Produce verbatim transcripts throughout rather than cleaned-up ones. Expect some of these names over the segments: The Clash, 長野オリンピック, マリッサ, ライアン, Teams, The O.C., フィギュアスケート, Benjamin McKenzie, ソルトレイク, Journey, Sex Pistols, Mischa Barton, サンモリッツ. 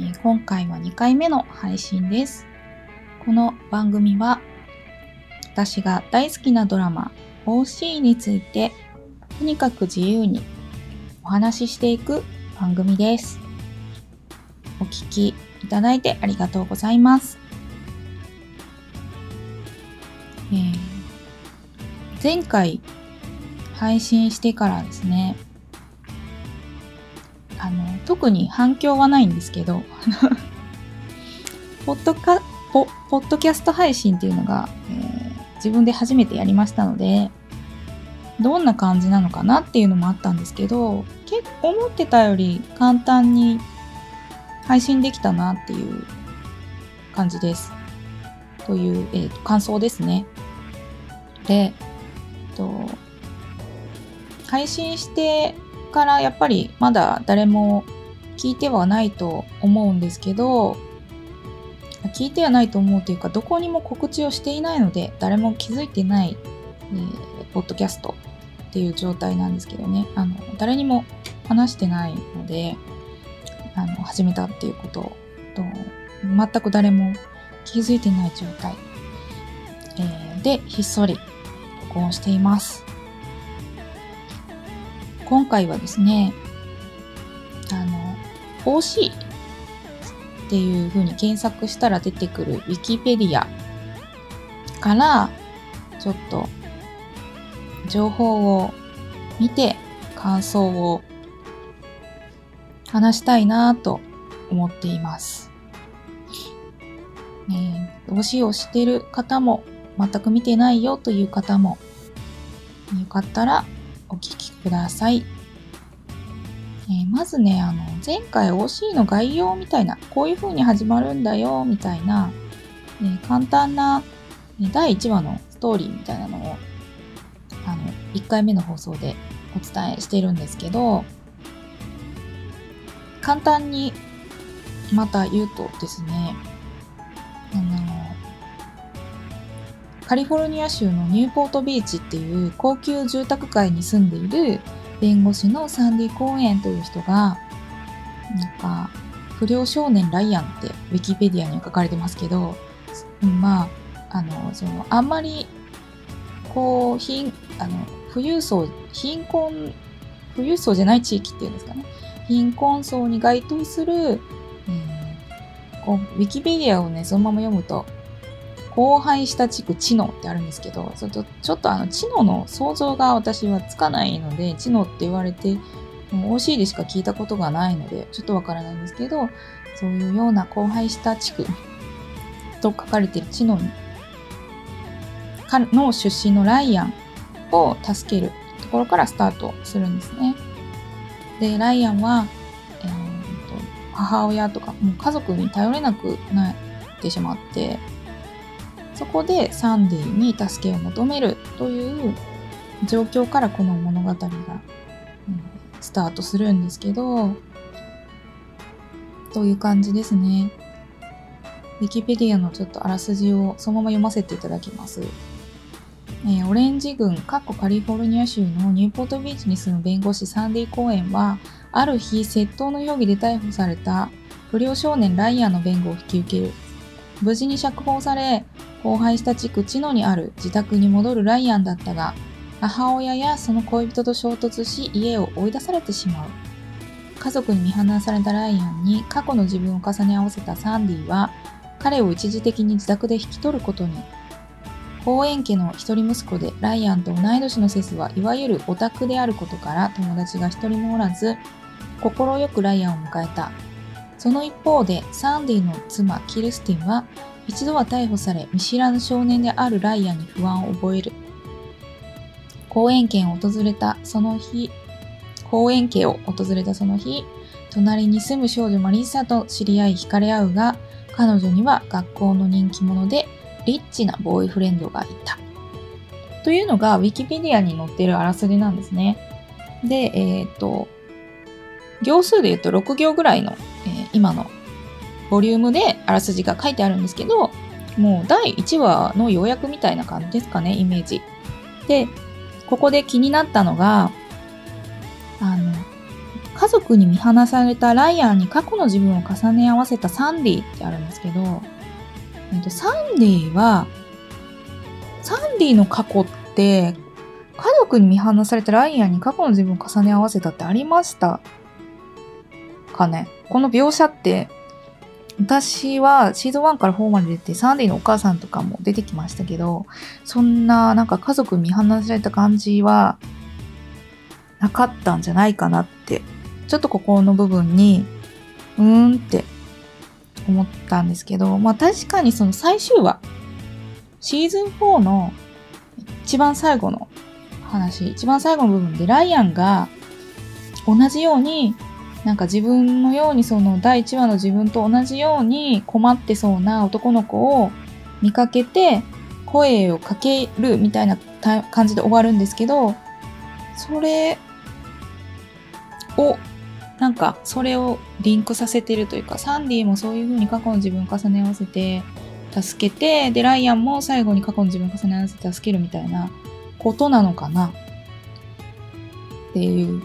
ー、今回はにかいめの配信です。この番組は私が大好きなドラマ オーシー についてとにかく自由にお話ししていく番組です。お聞きいただいてありがとうございます。えー、前回配信してからですね、あの特に反響はないんですけどポッドカポ、ポッドキャスト配信っていうのが、えー、自分で初めてやりましたので、どんな感じなのかなっていうのもあったんですけど、結構思ってたより簡単に配信できたなっていう感じです。という、えー、と感想ですね。で、と配信してからやっぱりまだ誰も聞いてはないと思うんですけど、聞いてはないと思うというか、どこにも告知をしていないので誰も気づいてない、えー、ポッドキャストっていう状態なんですけどね、あの誰にも話してないので、あの始めたっていうことと全く誰も気づいてない状態、えー、でひっそり録音しています。今回はですね、あの オーシー っていう風に検索したら出てくるウィキペディアからちょっと情報を見て感想を話したいなと思っています。ね、オーシー をしてる方も全く見てないよという方も、よかったらお聞きください。えー、まずね、あの前回 オーシー の概要みたいな、こういう風に始まるんだよみたいな、えー、簡単なだいいちわのストーリーみたいなのをあのいっかいめの放送でお伝えしてるんですけど、簡単にまた言うとですね、あのカリフォルニア州のニューポートビーチっていう高級住宅街に住んでいる弁護士のサンディ・コーエンという人が、なんか不良少年ライアンってウィキペディアに書かれてますけど、まああのそのあんまりこう貧あの富裕層貧困富裕層じゃない地域っていうんですかね、貧困層に該当する、えー、こうウィキペディアをねそのまま読むと荒廃した地区知能ってあるんですけど、ちょっと、ちょっとあの知能の想像が私はつかないので、知能って言われて オーシー でしか聞いたことがないのでちょっとわからないんですけど、そういうような荒廃した地区と書かれている知能の出身のライアンを助けるところからスタートするんですね。でライアンは、えー、と母親とかもう家族に頼れなくなってしまって、そこでサンディに助けを求めるという状況からこの物語が、うん、スタートするんですけど、という感じですね。ウィキペディアのちょっとあらすじをそのまま読ませていただきます。えー、オレンジ郡カリフォルニア州のニューポートビーチに住む弁護士サンディ・コーエンは、ある日窃盗の容疑で逮捕された不良少年ライアンの弁護を引き受ける。無事に釈放され、荒廃した地区知能にある自宅に戻るライアンだったが、母親やその恋人と衝突し家を追い出されてしまう。家族に見放されたライアンに過去の自分を重ね合わせたサンディは、彼を一時的に自宅で引き取ることに。コーエン家の一人息子でライアンと同い年のセスはいわゆるオタクであることから友達が一人もおらず、心よくライアンを迎えた。その一方でサンディの妻キルスティンは一度は逮捕され、見知らぬ少年であるライアンに不安を覚える。公園家を訪れたその日、公園家を訪れたその日、隣に住む少女マリサと知り合い惹かれ合うが、彼女には学校の人気者でリッチなボーイフレンドがいた。というのがウィキペディアに載っているあらすじなんですね。で、えっと、行数で言うとろくぎょうぐらいの、えー、今のボリュームであらすじが書いてあるんですけど、もうだいいちわの要約みたいな感じですかね、イメージ。で、ここで気になったのが、あの、家族に見放されたライアンに過去の自分を重ね合わせたサンディってあるんですけど、サンディはサンディの過去って家族に見放されたライアンに過去の自分を重ね合わせたってありましたかね。この描写って私はシーズンワンからフォーまで出てサンディのお母さんとかも出てきましたけど、そんななんか家族見放された感じはなかったんじゃないかなって、ちょっとここの部分にうーんって思ったんですけど、まあ確かにその最終話シーズンフォーの一番最後の話、一番最後の部分でライアンが同じようになんか自分のようにそのだいいちわの自分と同じように困ってそうな男の子を見かけて声をかけるみたいな感じで終わるんですけど、それをなんかそれをリンクさせてるというか、サンディもそういう風に過去の自分を重ね合わせて助けて、でライアンも最後に過去の自分を重ね合わせて助けるみたいなことなのかなっていう。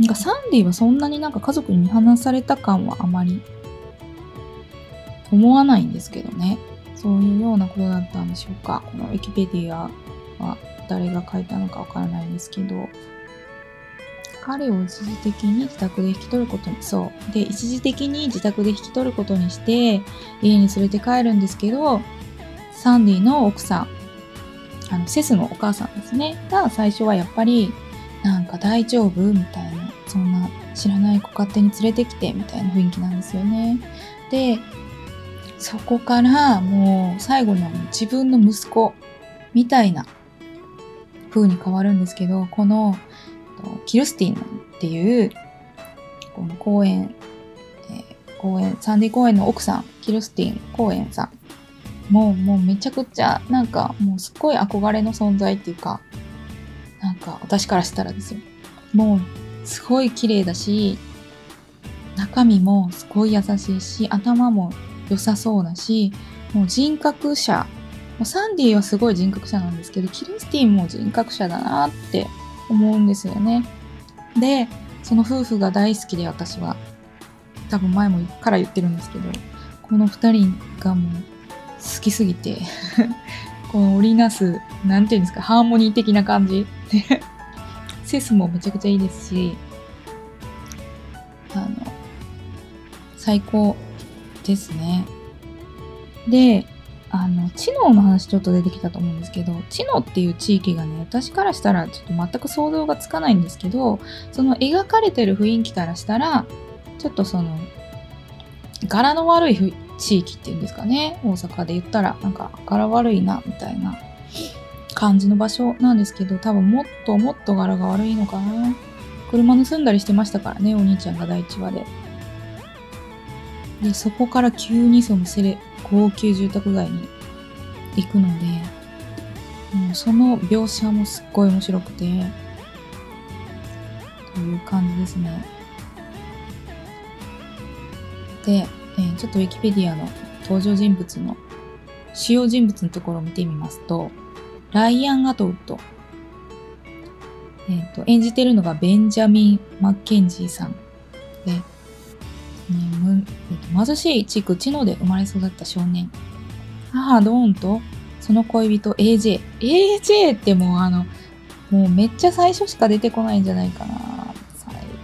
なんかサンディはそんなになんか家族に見放された感はあまり思わないんですけどね。そういうようなことだったんでしょうか。このウィキペディアは誰が書いたのかわからないんですけど、彼を一時的に自宅で引き取ることに、そうで一時的に自宅で引き取ることにして家に連れて帰るんですけど、サンディの奥さん、あのセスのお母さんですねが最初はやっぱりなんか大丈夫みたいな、そんな知らない子勝手に連れてきてみたいな雰囲気なんですよね。でそこからもう最後にはもう自分の息子みたいな風に変わるんですけど、このキルスティンっていうこの公園、えー、公園サンディ公園の奥さん、キルスティン公園さんもうもうめちゃくちゃなんかもうすっごい憧れの存在っていうか、なんか私からしたらですよ、もうすごい綺麗だし中身もすごい優しいし頭も良さそうだし、もう人格者、サンディはすごい人格者なんですけど、キルスティンも人格者だなって思うんですよね。でその夫婦が大好きで、私は多分前もから言ってるんですけど、このふたりがもう好きすぎてこの織りなすなんていうんですか、ハーモニー的な感じセスもめちゃくちゃいいですし、あの最高ですね。であの知能の話ちょっと出てきたと思うんですけど、知能っていう地域がね、私からしたらちょっと全く想像がつかないんですけど、その描かれてる雰囲気からしたらちょっとその柄の悪い地域っていうんですかね、大阪で言ったらなんか柄悪いなみたいな感じの場所なんですけど、多分もっともっと柄が悪いのかな。車盗んだりしてましたからね、お兄ちゃんがだいいちわで。でそこから急にそのセレ高級住宅街に行くので、もうその描写もすっごい面白くてという感じですね。で、えー、ちょっとウィキペディアの登場人物の主要人物のところを見てみますと、ライアン・アトウッド、えーと、演じてるのがベンジャミン・マッケンジーさんで、貧しい地区知能で生まれ育った少年、母ドーンとその恋人 エージェー、 エージェー ってもうあのもうめっちゃ最初しか出てこないんじゃないかな。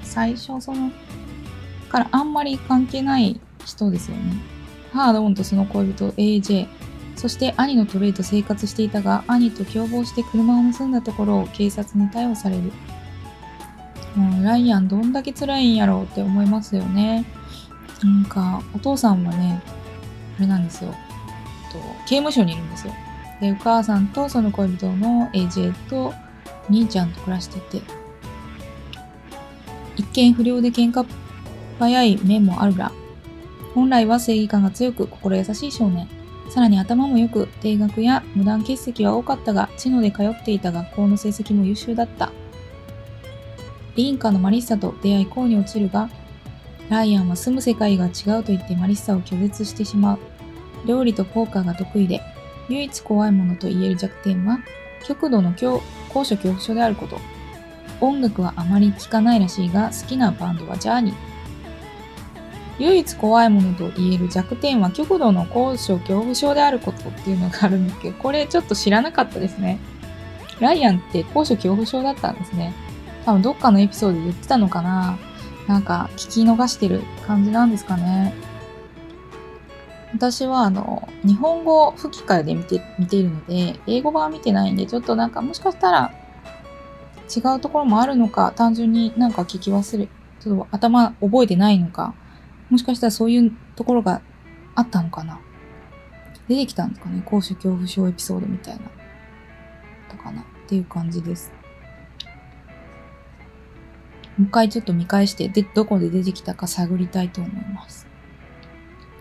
最, 最初そのからあんまり関係ない人ですよね。母ドーンとその恋人 エージェー、 そして兄のトレイと生活していたが、兄と共謀して車を盗んだところを警察に逮捕される。もうライアンどんだけ辛いんやろうって思いますよね。なんかお父さんはねあれなんですよ、と刑務所にいるんですよ。でお母さんとその恋人の エージェー と兄ちゃんと暮らしてて、一見不良で喧嘩早い面もあるが、本来は正義感が強く心優しい少年、さらに頭も良く停学や無断欠席は多かったが、知能で通っていた学校の成績も優秀だった。リンカのマリッサと出会い恋に落ちるが、ライアンは住む世界が違うと言ってマリッサを拒絶してしまう。料理とポーカーが得意で、唯一怖いものと言える弱点は極度の高所恐怖症であること。音楽はあまり聴かないらしいが、好きなバンドはジャーニー。唯一怖いものと言える弱点は極度の高所恐怖症であることっていうのがあるんですけど、これちょっと知らなかったですね。ライアンって高所恐怖症だったんですね。多分どっかのエピソードで言ってたのかな。なんか聞き逃してる感じなんですかね。私はあの日本語吹き替えで見て、見ているので、英語版は見てないんで、ちょっとなんかもしかしたら違うところもあるのか、単純になんか聞き忘れ、ちょっと頭覚えてないのか、もしかしたらそういうところがあったのかな。出てきたんですかね、高所恐怖症エピソードみたいな。とかなっていう感じです。もう一回ちょっと見返して、で、どこで出てきたか探りたいと思います。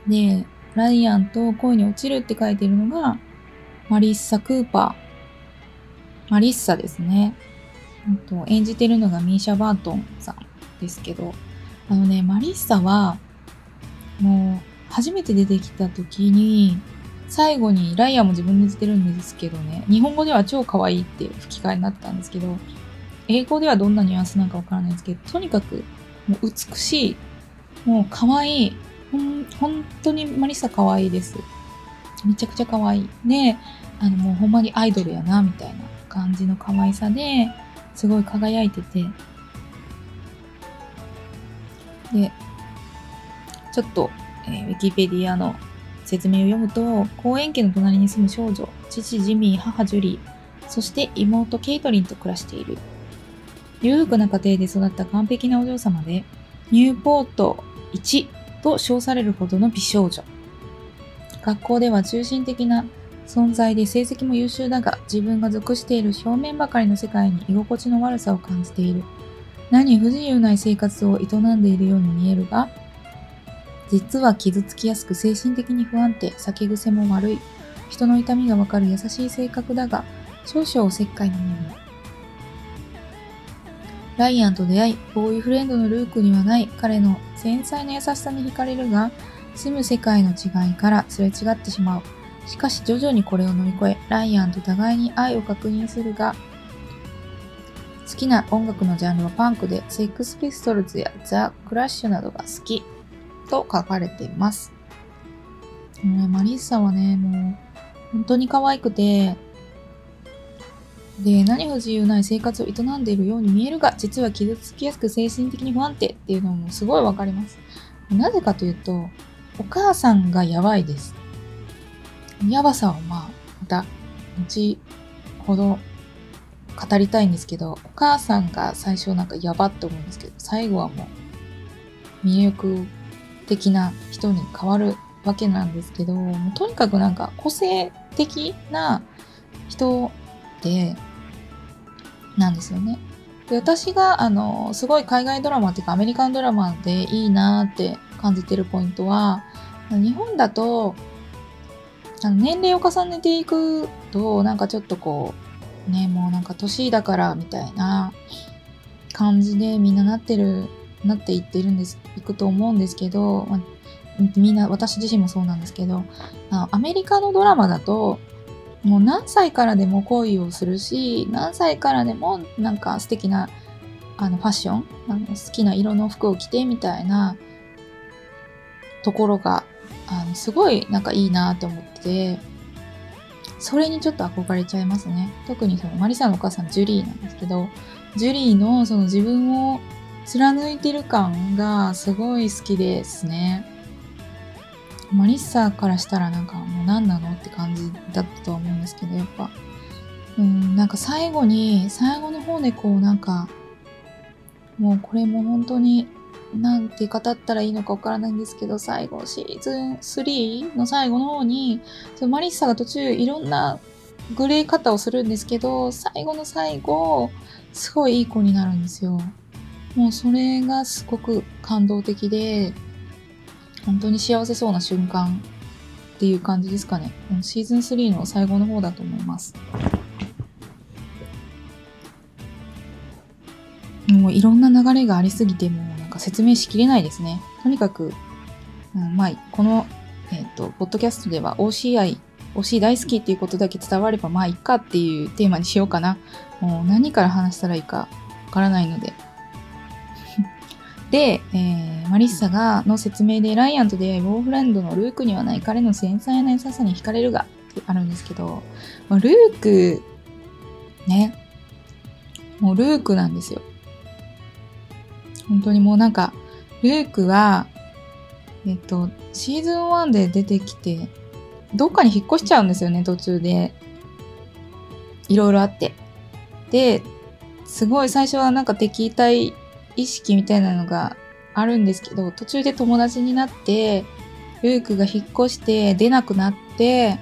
で、ライアンと恋に落ちるって書いてるのが、マリッサ・クーパー。マリッサですね。と演じてるのがミーシャ・バートンさんですけど、あのね、マリッサは、もう、初めて出てきた時に、最後にライアンも自分で出てるんですけどね、日本語では超可愛いって吹き替えになったんですけど、英語ではどんなニュアンスなんかわからないんですけど、とにかくもう美しい、もう可愛い、ほん、本当にマリッサ可愛いです。めちゃくちゃ可愛い。で、あのもうほんまにアイドルやな、みたいな感じの可愛さで、すごい輝いてて、で、ちょっと、えー、ウィキペディアの説明を読むと、公園家の隣に住む少女、父ジミー、母ジュリー、そして妹ケイトリンと暮らしている。裕福な家庭で育った完璧なお嬢様で、ニューポート一と称されるほどの美少女。学校では中心的な存在で成績も優秀だが、自分が属している表面ばかりの世界に居心地の悪さを感じている。何不自由ない生活を営んでいるように見えるが、実は傷つきやすく精神的に不安定、酒癖も悪い、人の痛みがわかる優しい性格だが、少々おせっかいな面も。ライアンと出会い、ボーイフレンドのルークにはない彼の繊細な優しさに惹かれるが、住む世界の違いからすれ違ってしまう。しかし徐々にこれを乗り越え、ライアンと互いに愛を確認するが、好きな音楽のジャンルはパンクで、セックスピストルズやザ・クラッシュなどが好き。と書かれています。ね、マリッサはね、もう本当に可愛くて、で、何不自由ない生活を営んでいるように見えるが、実は傷つきやすく精神的に不安定っていうのもすごいわかります。なぜかというと、お母さんがやばいです。やばさをまあ、また後ほど語りたいんですけど、お母さんが最初なんかやばって思うんですけど、最後はもう魅力的な人に変わるわけなんですけど、もうとにかくなんか個性的な人でなんですよね。で、私があのすごい海外ドラマっていうかアメリカンドラマでいいなって感じてるポイントは、日本だとあの年齢を重ねていくとなんかちょっとこうね、もうなんか年だからみたいな感じでみんななってる。なっていっているんです、いくと思うんですけど、まあ、みんな、私自身もそうなんですけど、あのアメリカのドラマだと、もう何歳からでも恋をするし、何歳からでもなんか素敵なあのファッション、あの好きな色の服を着てみたいなところが、あのすごいなんかいいなと思って、それにちょっと憧れちゃいますね。特にそのマリサのお母さん、ジュリーなんですけど、ジュリーのその自分を貫いてる感がすごい好きですね。マリッサからしたらなんかもう何なのって感じだったとは思うんですけど、やっぱうんなんか最後に最後の方でこうなんかもうこれも本当になんて語ったらいいのかわからないんですけど、最後シーズンスリーの最後の方にマリッサが途中いろんなグレー方をするんですけど、最後の最後すごいいい子になるんですよ。もうそれがすごく感動的で、本当に幸せそうな瞬間っていう感じですかね。シーズンスリーの最後の方だと思います。もういろんな流れがありすぎて、もうなんか説明しきれないですね。とにかく、うん、まあ、この、えーと、ポッドキャストでは オーシーアイ、オーシー 大好きっていうことだけ伝わればまあいいかっていうテーマにしようかな。もう何から話したらいいかわからないのでで、えー、マリッサがの説明でライアンと出会いボーフレンドのルークにはない彼の繊細な優しさに惹かれるがってあるんですけど、ルークね、もうルークなんですよ。本当にもうなんかルークはえっとシーズンワンで出てきてどっかに引っ越しちゃうんですよね、途中でいろいろあって。ですごい最初はなんか敵対意識みたいなのがあるんですけど、途中で友達になってルークが引っ越して出なくなって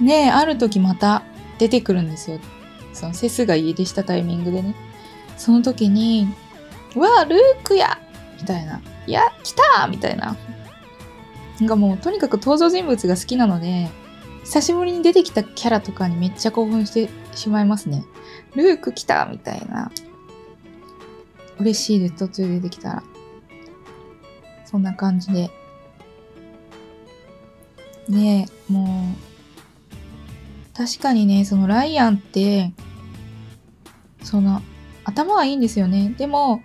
ね、ある時また出てくるんですよ、そのセスが家出したタイミングでね。その時にうわルークやみたいな、いや来たみたいな、なんかもうとにかく登場人物が好きなので久しぶりに出てきたキャラとかにめっちゃ興奮してしまいますね。ルーク来たみたいな、嬉しいです、途中出てきたら。そんな感じで。で、もう、確かにね、そのライアンって、その、頭はいいんですよね。でも、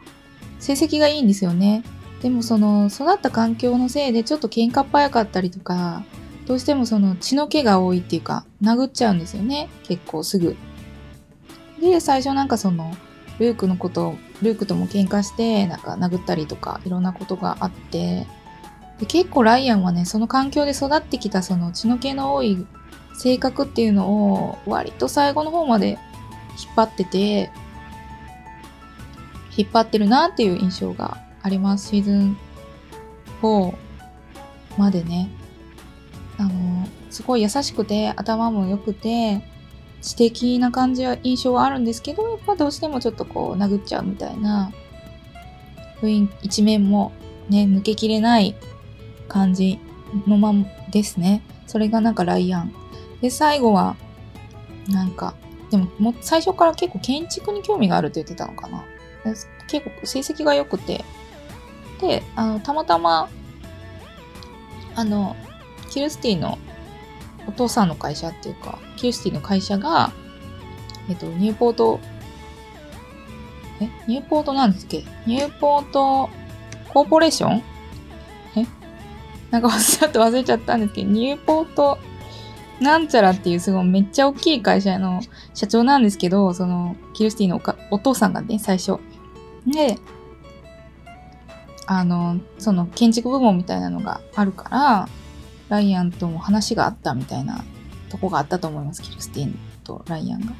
成績がいいんですよね。でも、その、育った環境のせいで、ちょっと喧嘩っ早かったりとか、どうしてもその、血の気が多いっていうか、殴っちゃうんですよね。結構すぐ。で、最初なんかその、ルークのこと、ルークとも喧嘩して、なんか殴ったりとか、いろんなことがあって、で結構ライアンはね、その環境で育ってきたその血の気の多い性格っていうのを、割と最後の方まで引っ張ってて、引っ張ってるなっていう印象があります。シーズンフォーまでね。あの、すごい優しくて、頭も良くて、知的な感じは印象はあるんですけど、やっぱどうしてもちょっとこう殴っちゃうみたいな雰囲気、一面もね抜けきれない感じのままですね。それがなんかライアンで、最後はなんかでも、もう最初から結構建築に興味があるって言ってたのかな。結構成績が良くて、であのたまたまあのキルスティのお父さんの会社っていうか、キルスティの会社が、えっと、ニューポート、え、ニューポートなんですっけ？ニューポートコーポレーション？え？なんかちょっと忘れちゃったんですけど、ニューポートなんちゃらっていうすごいめっちゃ大きい会社の社長なんですけど、その、キルスティの お, かお父さんがね、最初。で、あの、その建築部門みたいなのがあるから、ライアンとも話があったみたいなとこがあったと思います。キルスティンとライアンが。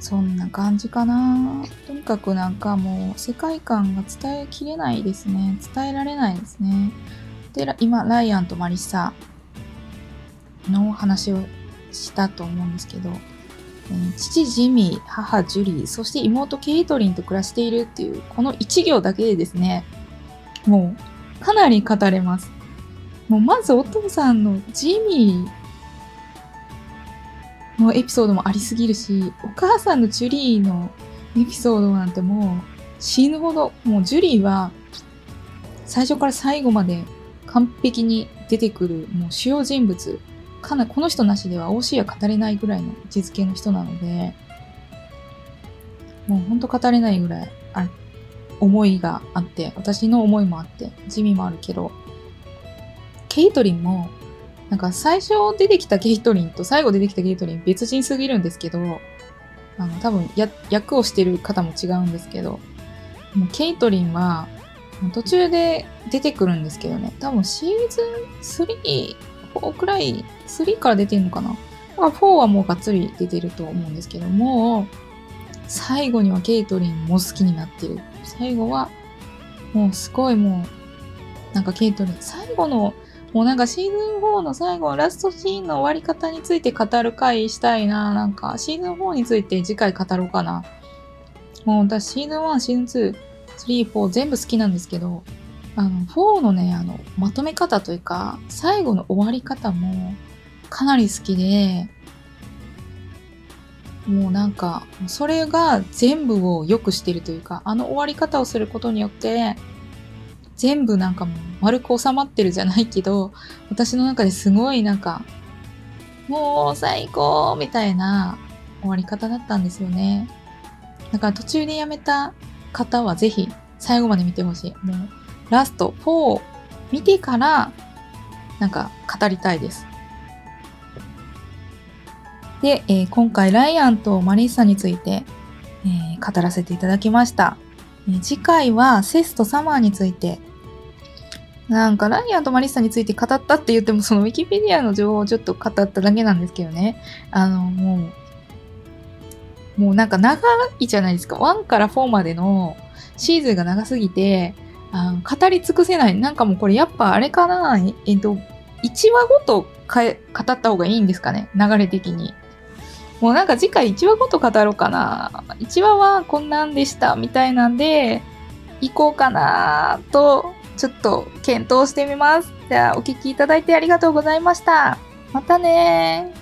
そんな感じかな。とにかくなんかもう世界観が伝えきれないですね。伝えられないですね。で、今ライアンとマリッサの話をしたと思うんですけど、父ジミー、母ジュリー、そして妹ケイトリンと暮らしているっていう、この一行だけでですね、もうかなり語れます。もうまずお父さんのジミーのエピソードもありすぎるし、お母さんのジュリーのエピソードなんてもう死ぬほど、もうジュリーは最初から最後まで完璧に出てくる、もう主要人物、かなこの人なしでは オーシー は語れないぐらいの位置づけの人なので、もうほんと語れないぐらいある。思いがあって、私の思いもあって、ジミーもあるけど、ケイトリンも、なんか最初出てきたケイトリンと最後出てきたケイトリン別人すぎるんですけど、あの、多分や役をしてる方も違うんですけど、もうケイトリンは途中で出てくるんですけどね、多分シーズンスリー、フォーくらい、スリーから出てるのかな。まあ、フォーはもうがっつり出てると思うんですけども、最後にはケイトリンも好きになってる。最後はもうすごい、もうなんかケイトリン、最後のもうなんかシーズンフォーの最後ラストシーンの終わり方について語る回したいな。なんかシーズンフォーについて次回語ろうかな。もう私シーズンワン、シーズンツー、スリー、フォー全部好きなんですけど、あのフォーのね、あのまとめ方というか最後の終わり方もかなり好きで、もうなんかそれが全部を良くしてるというか、あの終わり方をすることによって全部なんかもう丸く収まってるじゃないけど、私の中ですごいなんかもう最高みたいな終わり方だったんですよね。だから途中でやめた方はぜひ最後まで見てほしい。もうラストよんを見てからなんか語りたいです。で、えー、今回ライアンとマリッサについて、えー、語らせていただきました。えー、次回はセスとサマーについて。なんかライアンとマリッサについて語ったって言ってもそのウィキペディアの情報をちょっと語っただけなんですけどね。あのもうもうなんか長いじゃないですか。いちからよんまでのシーズンが長すぎてあの語り尽くせない。なんかもうこれやっぱあれかな、えっといちわごとかえ語った方がいいんですかね、流れ的に。もうなんか次回いちわごと語ろうかな。いちわはこんなんでしたみたいなんで行こうかなとちょっと検討してみます。じゃあお聞きいただいてありがとうございました。またねー。